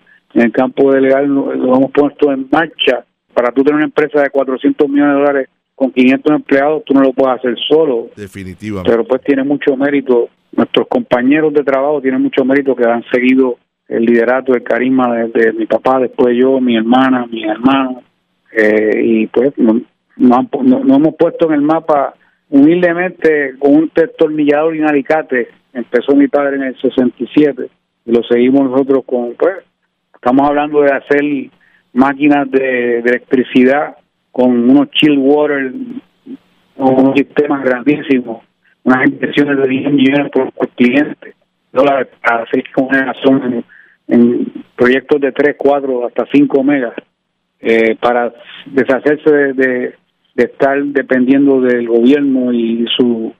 legal, lo hemos puesto en marcha. Para tú tener una empresa de $400 millones con 500 empleados, tú no lo puedes hacer solo. Definitivamente. Pero pues tiene mucho mérito. Nuestros compañeros de trabajo tienen mucho mérito, que han seguido el liderato, el carisma de mi papá, después yo, mi hermana, mis hermanos. Y pues no hemos puesto en el mapa, humildemente, con un destornillador y un alicate. Empezó mi padre en el 67 y lo seguimos nosotros con, pues, estamos hablando de hacer máquinas de electricidad con unos chill water, unos sistemas grandísimos, unas inversiones de 10 millones por cliente, dólares para hacer congeneración en proyectos de 3, 4, hasta 5 megas, para deshacerse de estar dependiendo del gobierno y su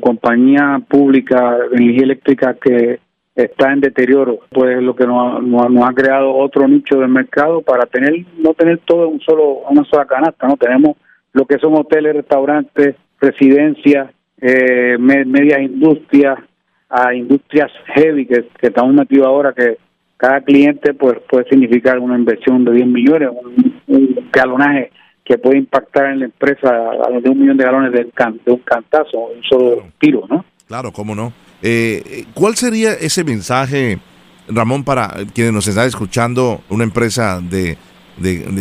compañía pública de energía eléctrica que está en deterioro. Pues lo que nos ha creado otro nicho del mercado para no tener todo en una sola canasta, ¿no? Tenemos lo que son hoteles, restaurantes, residencias, medias industrias, a industrias heavy que estamos metidos ahora, que cada cliente pues puede significar una inversión de 10 millones, un galonaje que puede impactar en la empresa de 1 millón de galones de un cantazo, un solo tiro, ¿no? Claro, cómo no. ¿Cuál sería ese mensaje, Ramón, para quienes nos están escuchando, una empresa de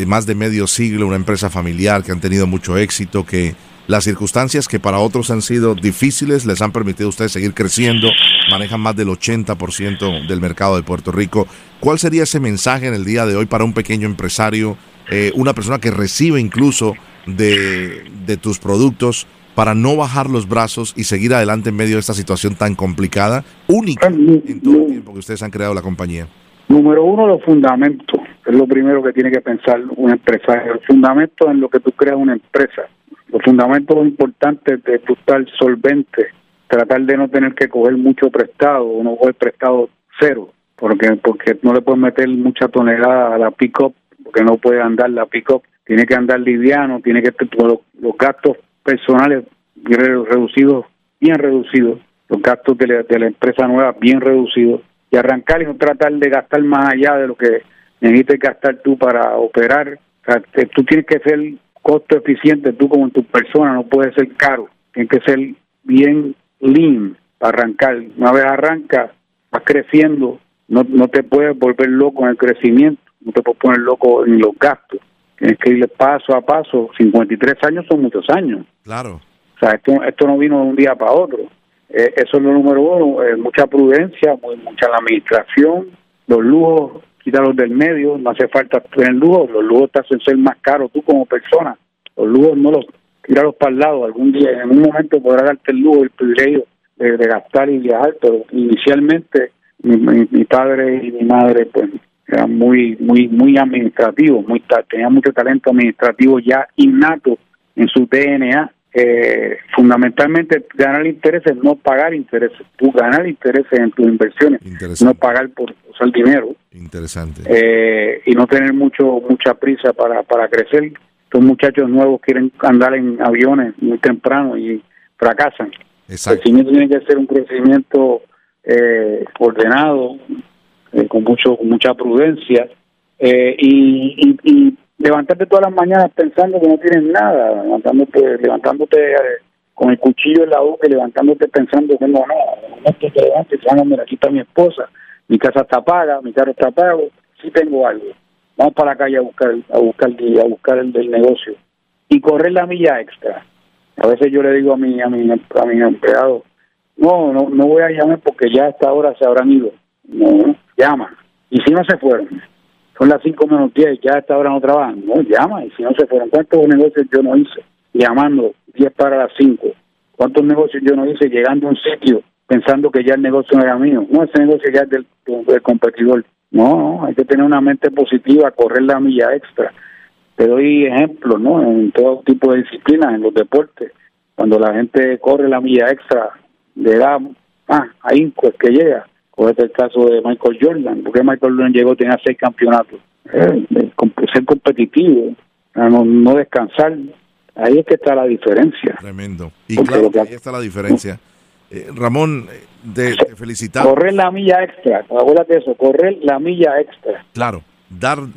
más de medio siglo, una empresa familiar que han tenido mucho éxito, que las circunstancias que para otros han sido difíciles les han permitido a ustedes seguir creciendo, manejan más del 80% del mercado de Puerto Rico? ¿Cuál sería ese mensaje en el día de hoy para un pequeño empresario, una persona que recibe incluso de tus productos, para no bajar los brazos y seguir adelante en medio de esta situación tan complicada, única en todo el tiempo que ustedes han creado la compañía? Número uno, los fundamentos. Es lo primero que tiene que pensar un empresario. Los fundamentos en lo que tú creas una empresa. Los fundamentos importantes de tú estar solvente, tratar de no tener que coger mucho prestado, o no coger prestado cero, porque no le puedes meter mucha tonelada a la pick-up, porque no puede andar la pick-up. Tiene que andar liviano, tiene que tener los gastos personales reducidos, bien reducidos, los gastos de la empresa nueva bien reducidos, y arrancar y no tratar de gastar más allá de lo que necesites gastar tú para operar. O sea, tú tienes que ser costo eficiente, tú como en tu persona, no puedes ser caro, tienes que ser bien lean para arrancar. Una vez arrancas, vas creciendo, no te puedes volver loco en el crecimiento, no te puedes poner loco en los gastos. Tienes que ir paso a paso. 53 años son muchos años. Claro. O sea, esto no vino de un día para otro. Eso es lo número uno. Mucha prudencia, mucha la administración, los lujos, quitarlos del medio. No hace falta tener lujos. Los lujos te hacen ser más caro tú como persona. Los lujos no los tirarlos para el lado. Algún día, en un momento podrás darte el lujo, el privilegio de gastar y viajar. Pero inicialmente mi padre y mi madre, pues, era muy administrativo, tenía mucho talento administrativo ya innato en su DNA. Fundamentalmente ganar intereses, no pagar intereses. Tú ganar intereses en tus inversiones, no pagar por usar dinero. Interesante. Y no tener mucha prisa para crecer. Los muchachos nuevos quieren andar en aviones muy temprano y fracasan. Exacto. El crecimiento tiene que ser un crecimiento ordenado, con mucha prudencia, y levantarte todas las mañanas pensando que no tienes nada, levantándote con el cuchillo en la boca y levantándote pensando que no nada. Te levantas y dices, mira, aquí está mi esposa, mi casa está paga, mi carro está pago, sí tengo algo, vamos para la calle a buscar el del negocio y correr la milla extra. A veces yo le digo a mi empleado, no voy a llamar porque ya a esta hora se habrán ido. No, llama. Y si no se fueron, son las 5 menos 10, ya a esta hora no trabajan. No, llama. Y si no se fueron, ¿cuántos negocios yo no hice? Llamando 10 para las 5. ¿Cuántos negocios yo no hice llegando a un sitio pensando que ya el negocio no era mío? No, ese negocio ya es del competidor. No, hay que tener una mente positiva, correr la milla extra. Te doy ejemplos, ¿no? En todo tipo de disciplinas, en los deportes. Cuando la gente corre la milla extra, le da ahínco es que llega. Este es el caso de Michael Jordan, porque Michael Jordan llegó, tenía 6 campeonatos. Ser competitivo, no descansar, ahí es que está la diferencia. Tremendo. Y porque claro, ahí está la diferencia. Ramón, te felicitamos. Correr la milla extra, acuérdate de eso, correr la milla extra. Claro, dar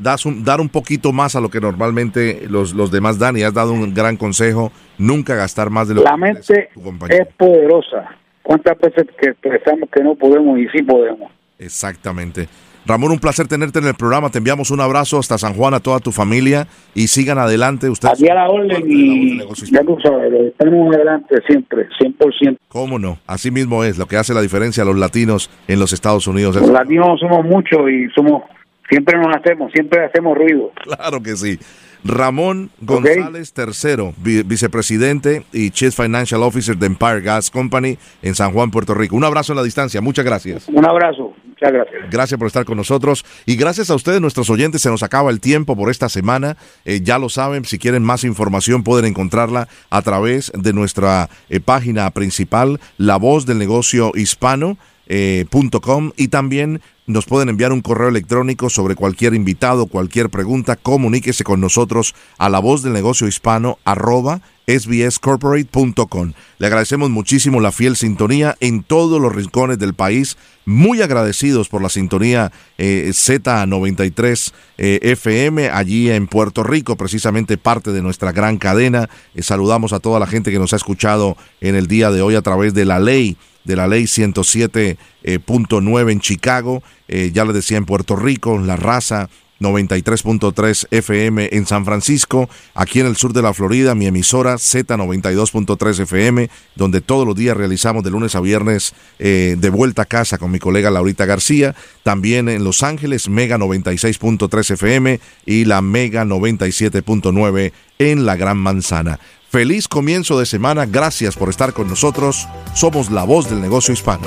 un poquito más a lo que normalmente los demás dan, y has dado un gran consejo, nunca gastar más de lo que merece tu compañero. La mente es poderosa. ¿Cuántas veces que pensamos que no podemos y sí podemos? Exactamente. Ramón, un placer tenerte en el programa. Te enviamos un abrazo hasta San Juan, a toda tu familia, y sigan adelante. Ustedes aquí a la orden, y ya tú sabes, estamos adelante siempre, 100%. ¿Cómo no? Así mismo es lo que hace la diferencia a los latinos en los Estados Unidos. Los latinos somos muchos y siempre nos hacemos ruido. Claro que sí. Ramón González III, vicepresidente y Chief Financial Officer de Empire Gas Company en San Juan, Puerto Rico. Un abrazo en la distancia, muchas gracias. Un abrazo, muchas gracias. Gracias por estar con nosotros y gracias a ustedes, nuestros oyentes. Se nos acaba el tiempo por esta semana. Ya lo saben, si quieren más información pueden encontrarla a través de nuestra página principal, lavozdelnegociohispano.com, y también nos pueden enviar un correo electrónico sobre cualquier invitado, cualquier pregunta. Comuníquese con nosotros a lavozdelnegociohispano@sbscorporate.com. Le agradecemos muchísimo la fiel sintonía en todos los rincones del país. Muy agradecidos por la sintonía Z93 FM allí en Puerto Rico, precisamente parte de nuestra gran cadena. Saludamos a toda la gente que nos ha escuchado en el día de hoy a través de la ley 107.9 en Chicago, ya les decía en Puerto Rico, La Raza 93.3 FM en San Francisco, aquí en el sur de la Florida, mi emisora Z92.3 FM, donde todos los días realizamos de lunes a viernes de vuelta a casa con mi colega Laurita García. También en Los Ángeles, Mega 96.3 FM y la Mega 97.9 en la Gran Manzana. Feliz comienzo de semana, gracias por estar con nosotros. Somos La Voz del Negocio Hispano.